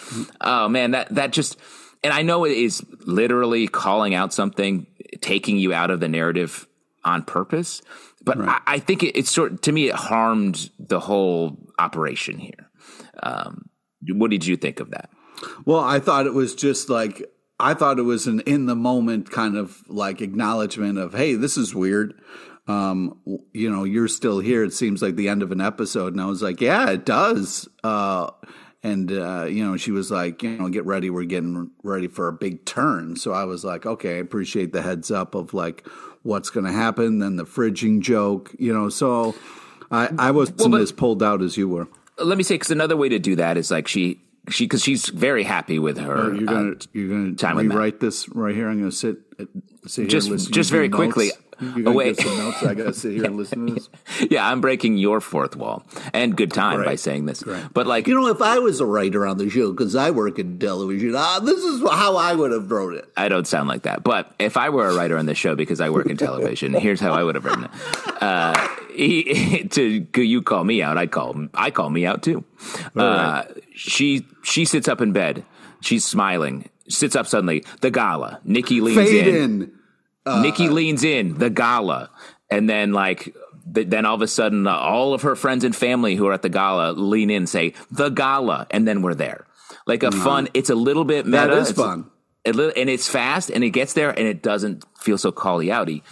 oh, man, that that just – and I know it is literally calling out something, taking you out of the narrative on purpose. But right. I, I think it, it sort – to me, it harmed the whole operation here. Um, what did you think of that? Well, I thought it was just like – I thought it was an in-the-moment kind of like acknowledgement of, hey, this is weird. Um, you know, you're still here. It seems like the end of an episode. And I was like, yeah, it does. Uh, and, uh, you know, she was like, you know, get ready. We're getting ready for a big turn. So I was like, okay, I appreciate the heads up of like what's going to happen. Then the fridging joke, you know, so I, I wasn't well, but, as pulled out as you were. Let me say, because another way to do that is like she, she, because she's very happy with her. Uh, you're going to, uh, you're going to rewrite this right here. I'm going to sit, sit here just, just very quickly. You gotta get some notes. I gotta sit here and listen to this. Yeah, I'm breaking your fourth wall, and good time right. by saying this. Right. But like, you know, if I was a writer on the show, because I work in television, ah, this is how I would have wrote it. I don't sound like that, but if I were a writer on the show, because I work in television, here's how I would have written it. Uh, he, to you call me out, I call I call me out too. Right. Uh, she she sits up in bed. She's smiling. Sits up suddenly. The gala. Nikki leans Fade in. in. Uh, Nikki leans in, the gala, and then like th- then all of a sudden uh, all of her friends and family who are at the gala lean in, say, the gala, and then we're there. Like a mm-hmm. fun, it's a little bit meta. That is it's fun. A, a little, and it's fast, and it gets there, and it doesn't feel so call-y-outy.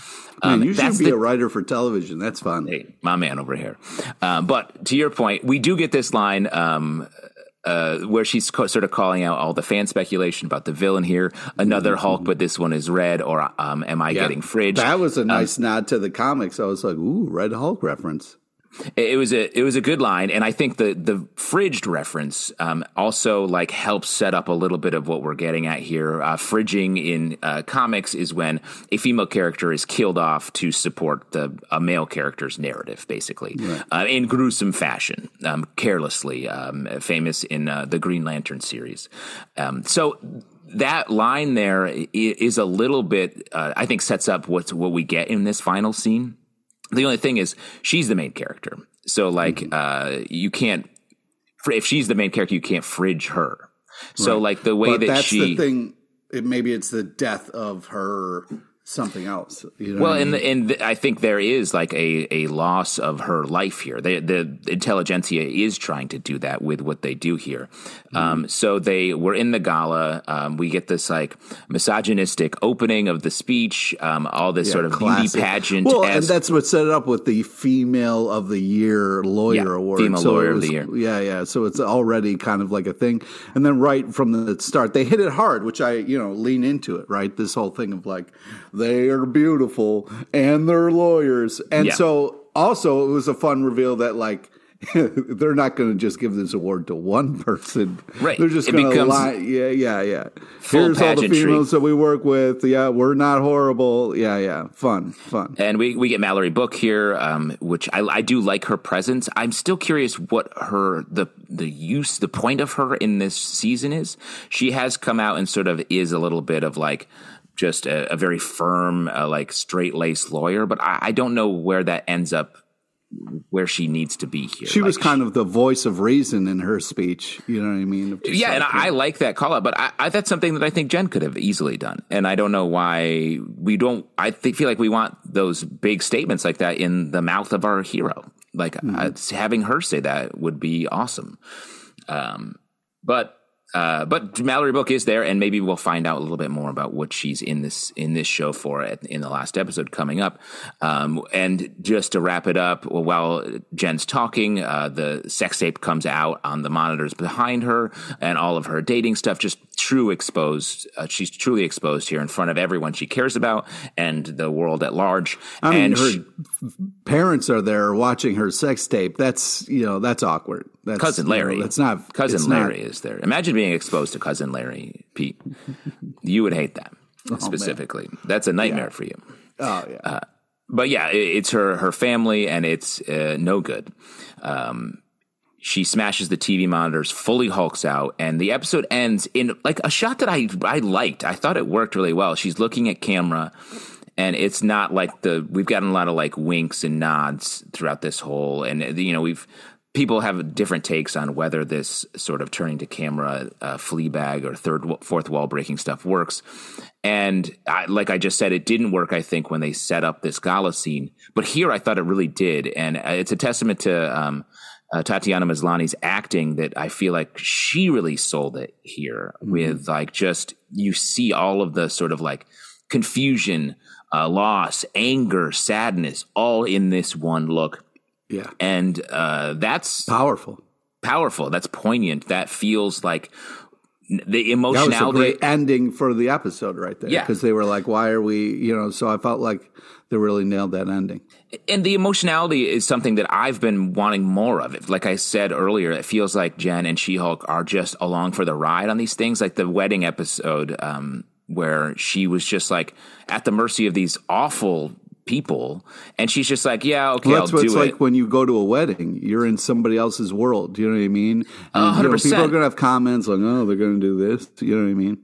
Um, Man, you should be the, a writer for television. That's fun. Hey, my man over here. Um, but to your point, we do get this line um, – Uh, where she's co- sort of calling out all the fan speculation about the villain here. Another mm-hmm. Hulk, but this one is red, or um, am I yeah. getting fridged? That was a nice um, nod to the comics. I was like, ooh, Red Hulk reference. It was a it was a good line, and I think the the fridged reference um, also like helps set up a little bit of what we're getting at here. Uh, fridging in uh, comics is when a female character is killed off to support the a male character's narrative, basically, right. uh, in gruesome fashion, um, carelessly, um, famous in uh, the Green Lantern series. Um, so. That line there is a little bit, uh, I think, sets up what's what we get in this final scene. The only thing is she's the main character. So, like, mm-hmm. uh, you can't – if she's the main character, you can't fridge her. So, right. like, the way but that that's she – that's the thing. It, maybe it's the death of her something else. You know well, and I, mean? and th- I think there is like a, a loss of her life here. They, the Intelligencia is trying to do that with what they do here. Mm-hmm. Um, so they were in the gala. Um, we get this like misogynistic opening of the speech, um, all this yeah, sort of classic beauty pageant. Well, and that's what set it up with the Female of the Year Lawyer yeah, Award. Female so Lawyer was, of the Year. Yeah, yeah. So it's already kind of like a thing. And then right from the start, they hit it hard, which I, you know, lean into it, right? This whole thing of like, they are beautiful and they're lawyers. And yeah. so also it was a fun reveal that like they're not going to just give this award to one person. Right. They're just going to lie. Yeah, yeah, yeah. Here's pageantry. All the females that we work with. Yeah, we're not horrible. Yeah, yeah. Fun, fun. And we, we get Mallory Book here, um, which I, I do like her presence. I'm still curious what her the the use, the point of her in this season is. She has come out and sort of is a little bit of like just a, a very firm, uh, like straight-laced lawyer. But I, I don't know where that ends up, where she needs to be here. She like, was kind of the voice of reason in her speech. You know what I mean? Just yeah, like, and I, I like that call out, but I, I, that's something that I think Jen could have easily done. And I don't know why we don't, I th- feel like we want those big statements like that in the mouth of our hero. Like mm-hmm. uh, having her say that would be awesome. Um, but, Uh, but Mallory Book is there, and maybe we'll find out a little bit more about what she's in this in this show for at, in the last episode coming up. Um, and just to wrap it up, while Jen's talking, uh, the sex tape comes out on the monitors behind her, and all of her dating stuff. Just true exposed. Uh, she's truly exposed here in front of everyone she cares about and the world at large. I mean, and her she, parents are there watching her sex tape. That's you know that's awkward. That's, cousin Larry. You know, that's not cousin Larry not, is there. Imagine being exposed to cousin Larry, Pete. You would hate that oh, specifically. Man. That's a nightmare yeah. for you. Oh yeah. Uh, but yeah, it, it's her her family, and it's uh, no good. Um, she smashes the T V monitors, fully hulks out, and the episode ends in like a shot that I I liked. I thought it worked really well. She's looking at camera, and it's not like the we've gotten a lot of like winks and nods throughout this whole, and you know we've. People have different takes on whether this sort of turning to camera, uh, Fleabag or third, fourth wall breaking stuff works. And I, like I just said, it didn't work, I think, when they set up this gala scene. But here I thought it really did. And it's a testament to um, uh, Tatiana Maslany's acting that I feel like she really sold it here mm-hmm. with like just you see all of the sort of like confusion, uh, loss, anger, sadness, all in this one look. Yeah. And uh, that's powerful, powerful. That's poignant. That feels like the emotionality. That was a great ending for the episode right there. Yeah. Because they were like, why are we, you know, so I felt like they really nailed that ending. And the emotionality is something that I've been wanting more of. Like I said earlier, it feels like Jen and She-Hulk are just along for the ride on these things. Like the wedding episode um, where she was just like at the mercy of these awful people, and she's just like, yeah, okay, well, I'll do it. That's what it's like when you go to a wedding. You're in somebody else's world. You know what I mean? And, you know, people are going to have comments like, oh, they're going to do this. You know what I mean?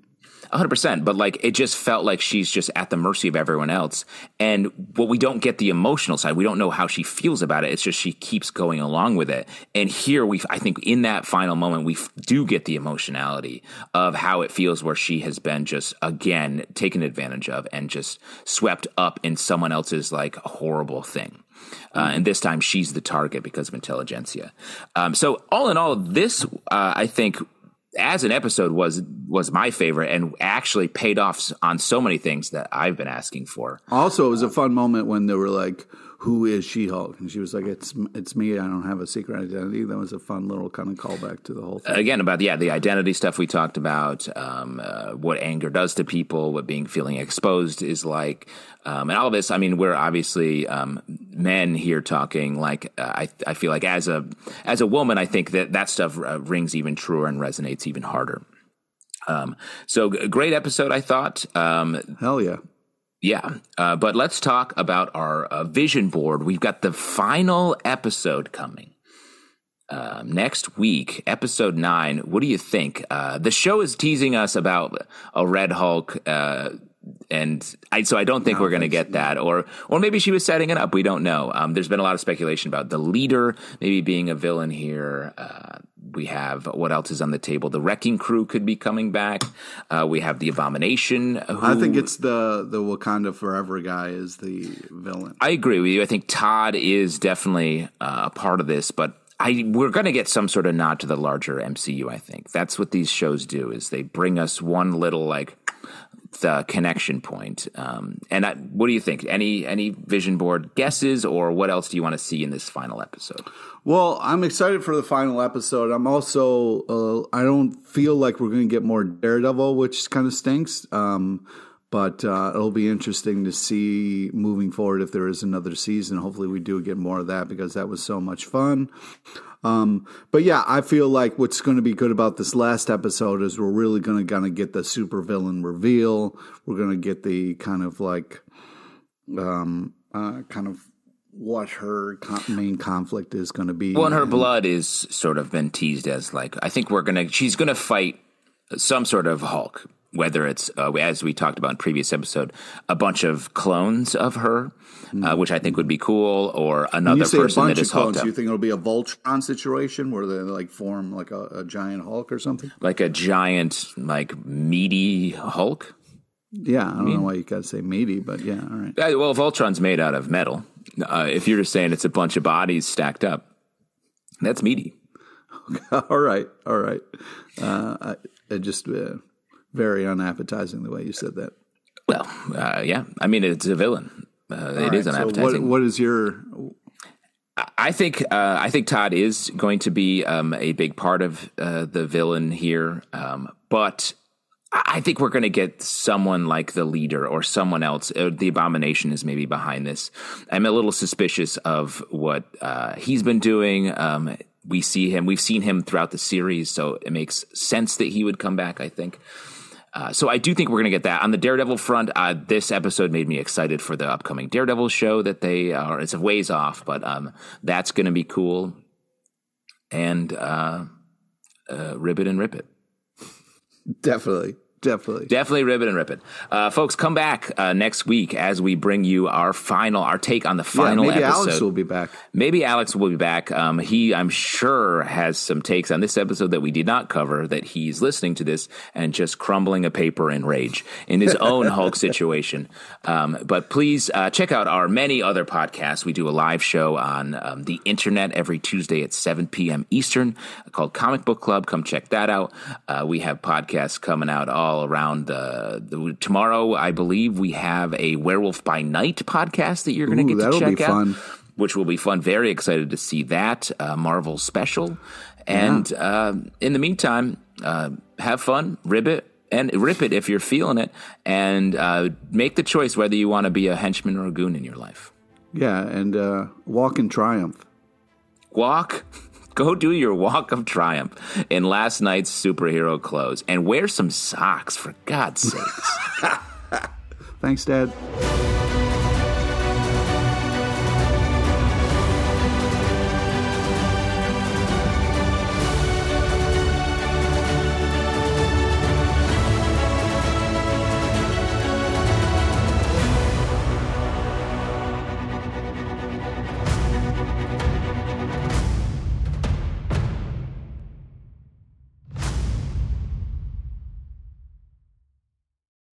one hundred percent. But like, it just felt like she's just at the mercy of everyone else. And what we don't get the emotional side. We don't know how she feels about it. It's just she keeps going along with it. And here, we, I think in that final moment, we do get the emotionality of how it feels where she has been just, again, taken advantage of and just swept up in someone else's like horrible thing. Uh, and this time she's the target because of Intelligencia. Um, so all in all, this, uh, I think, as an episode was was my favorite and actually paid off on so many things that I've been asking for. Also, it was a fun moment when they were like, who is She-Hulk? And she was like, it's it's me. I don't have a secret identity. That was a fun little kind of callback to the whole thing. Again, about, yeah, the identity stuff we talked about, um, uh, what anger does to people, what being feeling exposed is like. Um, and all of this, I mean, we're obviously um, men here talking. Like, uh, I, I feel like as a as a woman, I think that that stuff uh, rings even truer and resonates even harder. Um, so g- great episode, I thought. Um, Hell yeah. Yeah, uh, but let's talk about our uh, vision board. We've got the final episode coming uh, next week, episode nine. What do you think? Uh, the show is teasing us about a Red Hulk, uh, and I, so I don't think no, we're going to get that. Or or maybe she was setting it up. We don't know. Um, there's been a lot of speculation about the leader maybe being a villain here. Uh, we have, what else is on the table? The Wrecking Crew could be coming back. Uh, we have the Abomination. Who, I think it's the, the Wakanda Forever guy is the villain. I agree with you. I think Todd is definitely uh, a part of this, but I we're going to get some sort of nod to the larger M C U, I think. That's what these shows do, is they bring us one little, like, the connection point. Um, and I, what do you think? Any any vision board guesses, or what else do you want to see in this final episode? Well, I'm excited for the final episode. I'm also uh, I don't feel like we're going to get more Daredevil, which kind of stinks. Um, but uh, it'll be interesting to see moving forward if there is another season. Hopefully we do get more of that, because that was so much fun. Um, but yeah, I feel like what's going to be good about this last episode is we're really going to kind of get the supervillain reveal. We're going to get the kind of like, um, uh, kind of what her con- main conflict is going to be. Well, and her blood is sort of been teased as like, I think we're going to, she's going to fight some sort of Hulk, whether it's, uh, as we talked about in previous episode, a bunch of clones of her, uh, which I think would be cool, or another person that is Hulked up. When you say a bunch of clones, you think it'll be a Voltron situation where they like form like a, a giant Hulk or something? Like a giant, like meaty Hulk? Yeah, I don't I mean, know why you got to say meaty, but yeah, all right. Uh, well, Voltron's made out of metal. Uh, if you're just saying it's a bunch of bodies stacked up, that's meaty. all right, all right. Uh, I, I just... Uh, Very unappetizing the way you said that. Well, uh, yeah. I mean, it's a villain. Uh, it right, is unappetizing. So what, what is your? I think uh, I think Todd is going to be um, a big part of uh, the villain here, um, but I think we're going to get someone like the leader or someone else. The Abomination is maybe behind this. I'm a little suspicious of what uh, he's been doing. Um, we see him. We've seen him throughout the series, so it makes sense that he would come back, I think. Uh, so I do think we're going to get that. On the Daredevil front, uh, this episode made me excited for the upcoming Daredevil show that they are. It's a ways off, but um, that's going to be cool. And uh, uh, Ribbit and Rip It. Definitely. Definitely. Definitely Ribbit and Rip It. Uh, folks, come back uh, next week as we bring you our final, our take on the final yeah, maybe episode. Maybe Alex will be back. Maybe Alex will be back. Um, he, I'm sure, has some takes on this episode that we did not cover, that he's listening to this and just crumbling a paper in rage in his own Hulk situation. Um, but please uh, check out our many other podcasts. We do a live show on um, the internet every Tuesday at seven p.m. Eastern called Comic Book Club. Come check that out. Uh, we have podcasts coming out all around the, the tomorrow, I believe we have a Werewolf by Night podcast that you're going to get to check out, fun. Which will be fun. Very excited to see that uh, Marvel special. And yeah. uh, in the meantime, uh, have fun, ribbit and rip it if you're feeling it, and uh, make the choice whether you want to be a henchman or a goon in your life. Yeah, and uh, walk in triumph. Walk. Go do your walk of triumph in last night's superhero clothes and wear some socks, for God's sakes. Thanks, Dad.